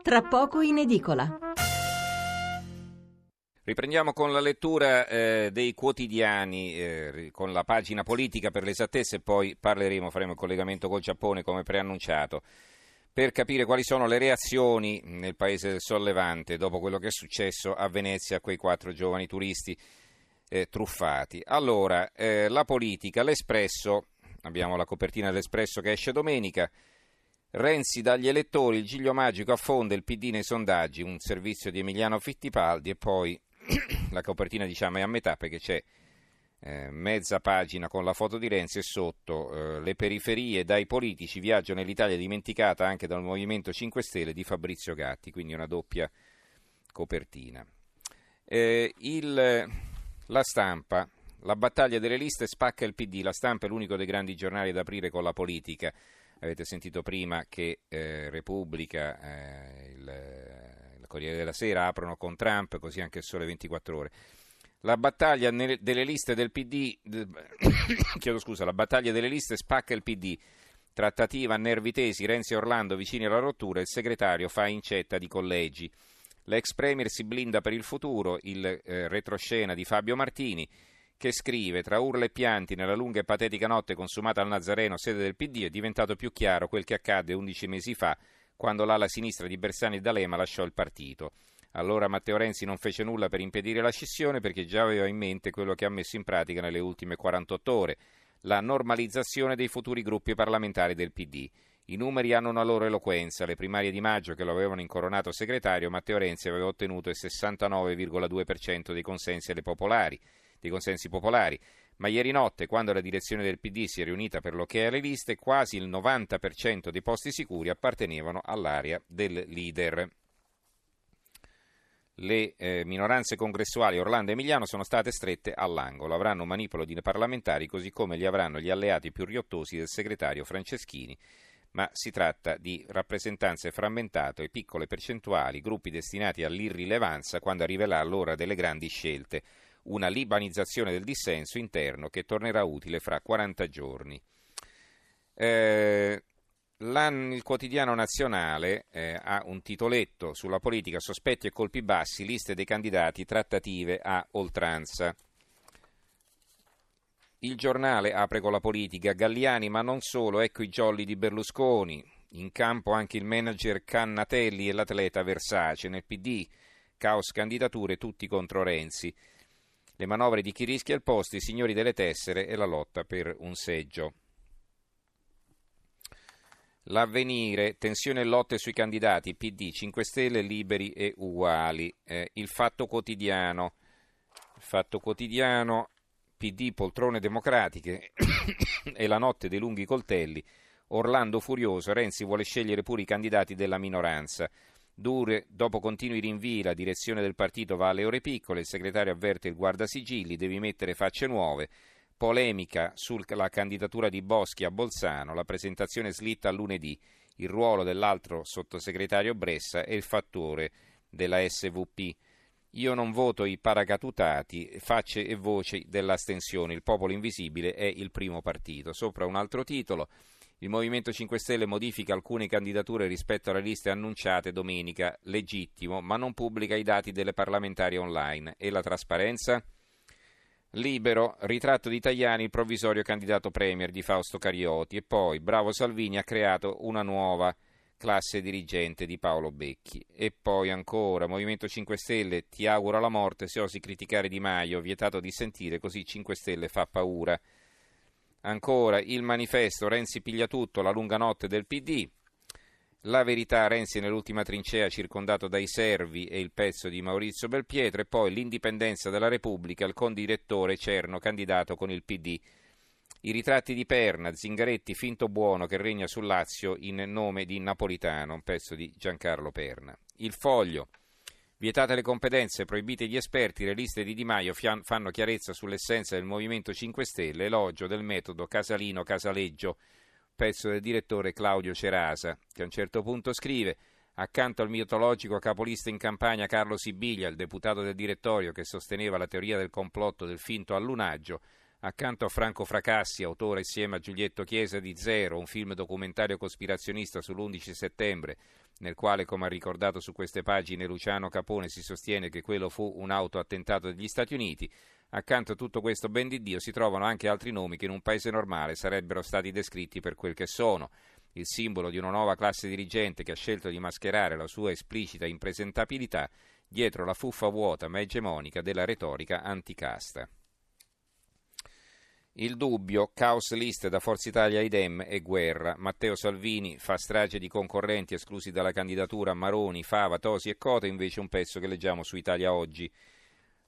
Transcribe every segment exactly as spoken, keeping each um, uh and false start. Tra poco in edicola. Riprendiamo con la lettura eh, dei quotidiani, eh, con la pagina politica per l'esattezza, e poi parleremo, faremo il collegamento col Giappone come preannunciato, per capire quali sono le reazioni nel paese del Sol Levante dopo quello che è successo a Venezia a quei quattro giovani turisti eh, truffati. Allora, eh, la politica, l'Espresso, abbiamo la copertina dell'Espresso che esce domenica. Renzi dagli elettori, il giglio magico affonda il P D nei sondaggi, un servizio di Emiliano Fittipaldi, e poi la copertina diciamo è a metà perché c'è eh, mezza pagina con la foto di Renzi e sotto eh, le periferie dai politici, viaggio nell'Italia dimenticata anche dal Movimento cinque Stelle di Fabrizio Gatti, quindi una doppia copertina. Eh, il, la stampa, la battaglia delle liste spacca il P D, la stampa è l'unico dei grandi giornali ad aprire con la politica. Avete sentito prima che eh, Repubblica, eh, il, il Corriere della Sera aprono con Trump, così anche il Sole ventiquattro Ore. La battaglia nel, delle liste del P D, de, chiedo scusa, la battaglia delle liste spacca il P D. Trattativa a Nervi Tesi, Renzi e Orlando vicini alla rottura, il segretario fa incetta di collegi. L'ex premier si blinda per il futuro, il eh, retroscena di Fabio Martini, che scrive: tra urla e pianti nella lunga e patetica notte consumata al Nazareno, sede del P D, è diventato più chiaro quel che accadde undici mesi fa, quando l'ala sinistra di Bersani e D'Alema lasciò il partito. Allora Matteo Renzi non fece nulla per impedire la scissione, perché già aveva in mente quello che ha messo in pratica nelle ultime quarantotto ore, la normalizzazione dei futuri gruppi parlamentari del P D. I numeri hanno una loro eloquenza. Le primarie di maggio, che lo avevano incoronato segretario, Matteo Renzi aveva ottenuto il sessantanove virgola due per cento dei consensi alle popolari. dei consensi popolari, ma ieri notte, quando la direzione del P D si è riunita per l'ok alle liste, quasi il novanta per cento dei posti sicuri appartenevano all'area del leader. Le eh, minoranze congressuali Orlando e Emiliano sono state strette all'angolo, avranno un manipolo di parlamentari così come li avranno gli alleati più riottosi del segretario Franceschini, ma si tratta di rappresentanze frammentate e piccole percentuali, gruppi destinati all'irrilevanza quando arriverà l'ora delle grandi scelte. Una libanizzazione del dissenso interno che tornerà utile fra quaranta giorni. Eh, il quotidiano nazionale eh, ha un titoletto sulla politica: sospetti e colpi bassi, liste dei candidati, trattative a oltranza. Il giornale apre con la politica, Galliani ma non solo, ecco i jolly di Berlusconi, in campo anche il manager Cannatelli e l'atleta Versace, nel P D caos candidature, tutti contro Renzi. Le manovre di chi rischia il posto, i signori delle tessere e la lotta per un seggio. L'Avvenire, tensione e lotte sui candidati, P D, cinque Stelle, liberi e uguali. Eh, il Fatto Quotidiano, il Fatto Quotidiano, P D, poltrone democratiche e la notte dei lunghi coltelli. Orlando furioso, Renzi vuole scegliere pure i candidati della minoranza. Dure, dopo continui rinvii, la direzione del partito va alle ore piccole, il segretario avverte il guardasigilli, devi mettere facce nuove, polemica sulla candidatura di Boschi a Bolzano, la presentazione slitta a lunedì, il ruolo dell'altro sottosegretario Bressa e il fattore della S V P. Io non voto i paracadutati, facce e voci dell'astensione, il popolo invisibile è il primo partito. Sopra un altro titolo. Il Movimento cinque Stelle modifica alcune candidature rispetto alle liste annunciate domenica, legittimo, ma non pubblica i dati delle parlamentari online. E la trasparenza? Libero, ritratto di Tajani, il provvisorio candidato premier di Fausto Carioti, e poi bravo Salvini ha creato una nuova classe dirigente di Paolo Becchi. E poi ancora, Movimento cinque Stelle, ti auguro la morte se osi criticare Di Maio, vietato di sentire, così cinque Stelle fa paura. Ancora il manifesto, Renzi piglia tutto, la lunga notte del P D, la verità, Renzi nell'ultima trincea circondato dai servi, e il pezzo di Maurizio Belpietro, e poi l'indipendenza della Repubblica, il condirettore Cerno candidato con il P D, i ritratti di Perna, Zingaretti finto buono che regna sul Lazio in nome di Napolitano, un pezzo di Giancarlo Perna. Il Foglio, vietate le competenze, proibite gli esperti, le liste di Di Maio fian- fanno chiarezza sull'essenza del Movimento cinque Stelle, elogio del metodo Casalino-Casaleggio, pezzo del direttore Claudio Cerasa, che a un certo punto scrive: accanto al mitologico capolista in campagna Carlo Sibilia, il deputato del direttorio che sosteneva la teoria del complotto del finto allunaggio, accanto a Franco Fracassi, autore insieme a Giulietto Chiesa di Zero, un film documentario cospirazionista sull'undici settembre, nel quale, come ha ricordato su queste pagine Luciano Capone, si sostiene che quello fu un autoattentato degli Stati Uniti. Accanto a tutto questo ben di Dio si trovano anche altri nomi che in un paese normale sarebbero stati descritti per quel che sono. Il simbolo di una nuova classe dirigente che ha scelto di mascherare la sua esplicita impresentabilità dietro la fuffa vuota ma egemonica della retorica anticasta. Il dubbio, caos list da Forza Italia, Idem e Guerra. Matteo Salvini fa strage di concorrenti esclusi dalla candidatura Maroni, Fava, Tosi e Cota, invece un pezzo che leggiamo su Italia Oggi.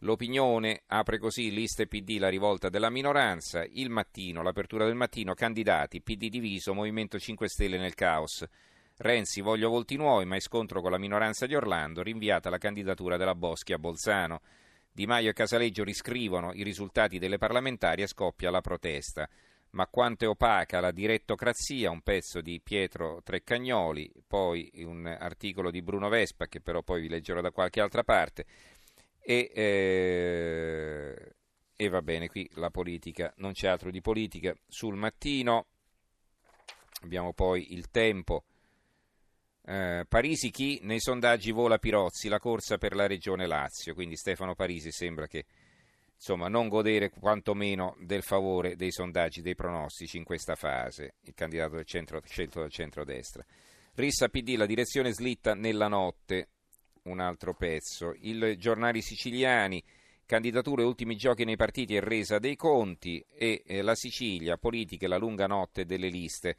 L'Opinione apre così: liste P D, la rivolta della minoranza. Il Mattino, l'apertura del Mattino, candidati, P D diviso, Movimento cinque Stelle nel caos. Renzi, voglio volti nuovi, ma scontro con la minoranza di Orlando, rinviata la candidatura della Boschi a Bolzano. Di Maio e Casaleggio riscrivono i risultati delle parlamentari e scoppia la protesta. Ma quanto è opaca la direttocrazia, un pezzo di Pietro Treccagnoli, poi un articolo di Bruno Vespa, che però poi vi leggerò da qualche altra parte. E, eh, e va bene, qui la politica, non c'è altro di politica sul Mattino. Abbiamo poi Il Tempo, eh, Parisi chi? Nei sondaggi vola Pirozzi, la corsa per la regione Lazio. Quindi Stefano Parisi sembra che, insomma, non godere quantomeno del favore dei sondaggi, dei pronostici in questa fase, il candidato del centro, scelto dal centrodestra. Rissa P D, la direzione slitta nella notte. Un altro pezzo. Il Giornali Siciliani, candidature, ultimi giochi nei partiti e resa dei conti. E eh, la Sicilia, politica e la lunga notte delle liste.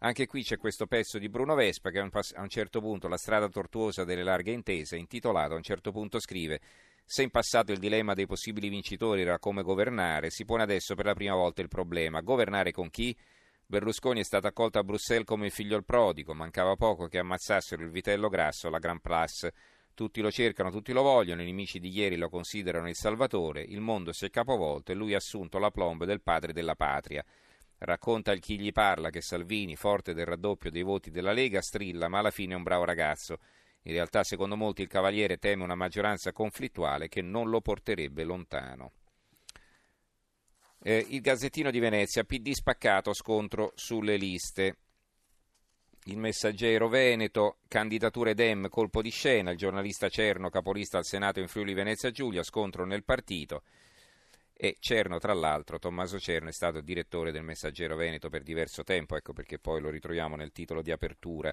Anche qui c'è questo pezzo di Bruno Vespa che a un, pas- a un certo punto, la strada tortuosa delle larghe intese, intitolato, a un certo punto scrive: se in passato il dilemma dei possibili vincitori era come governare, si pone adesso per la prima volta il problema: governare con chi? Berlusconi è stato accolto a Bruxelles come il figlio il prodigo, mancava poco che ammazzassero il vitello grasso alla Gran Place. Tutti lo cercano, tutti lo vogliono, i nemici di ieri lo considerano il salvatore, il mondo si è capovolto e lui ha assunto la plomb del padre della patria. Racconta il Chi gli parla che Salvini, forte del raddoppio dei voti della Lega, strilla ma alla fine è un bravo ragazzo. In realtà, secondo molti, il Cavaliere teme una maggioranza conflittuale che non lo porterebbe lontano. Eh, il Gazzettino di Venezia, P D spaccato, scontro sulle liste. Il Messaggero Veneto, candidature Dem, colpo di scena, il giornalista Cerno, capolista al Senato in Friuli Venezia Giulia, scontro nel partito. E Cerno, tra l'altro, Tommaso Cerno è stato direttore del Messaggero Veneto per diverso tempo, ecco perché poi lo ritroviamo nel titolo di apertura.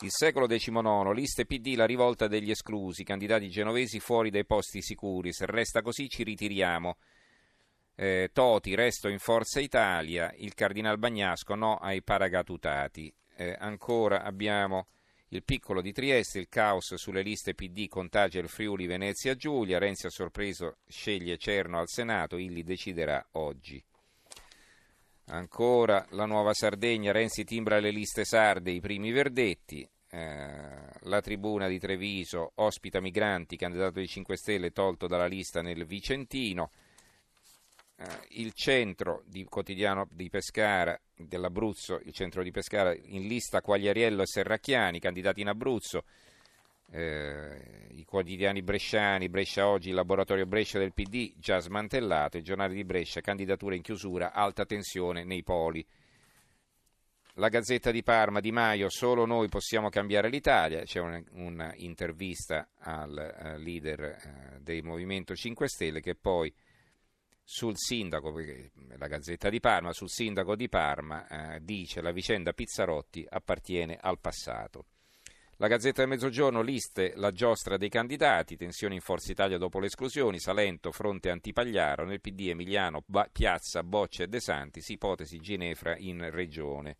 Il Secolo diciannove, liste P D, la rivolta degli esclusi, candidati genovesi fuori dai posti sicuri, se resta così ci ritiriamo. Eh, Toti, resto in Forza Italia, il Cardinal Bagnasco, no ai paragatutati. Eh, ancora abbiamo Il Piccolo di Trieste, il caos sulle liste P D, contagia il Friuli Venezia Giulia, Renzi a sorpreso sceglie Cerno al Senato, Illi deciderà oggi. Ancora La Nuova Sardegna, Renzi timbra le liste sarde, i primi verdetti. eh, La Tribuna di Treviso, ospita migranti, candidato dei cinque Stelle tolto dalla lista nel Vicentino. Il Centro di Quotidiano di Pescara, dell'Abruzzo, il Centro di Pescara, in lista Quagliariello e Serracchiani, candidati in Abruzzo. Eh, i quotidiani bresciani, Brescia Oggi, il Laboratorio Brescia del P D già smantellato, il Giornale di Brescia, candidatura in chiusura, alta tensione nei poli. La Gazzetta di Parma, Di Maio, solo noi possiamo cambiare l'Italia, c'è un'intervista al uh, leader uh, del Movimento cinque Stelle che poi sul sindaco, perché la Gazzetta di Parma, sul sindaco di Parma eh, dice: la vicenda Pizzarotti appartiene al passato. La Gazzetta del Mezzogiorno, liste, la giostra dei candidati, tensioni in Forza Italia dopo le esclusioni, Salento, fronte antipagliaro, nel P D Emiliano, ba- Piazza, Boccia e De Santis, ipotesi Ginevra in regione.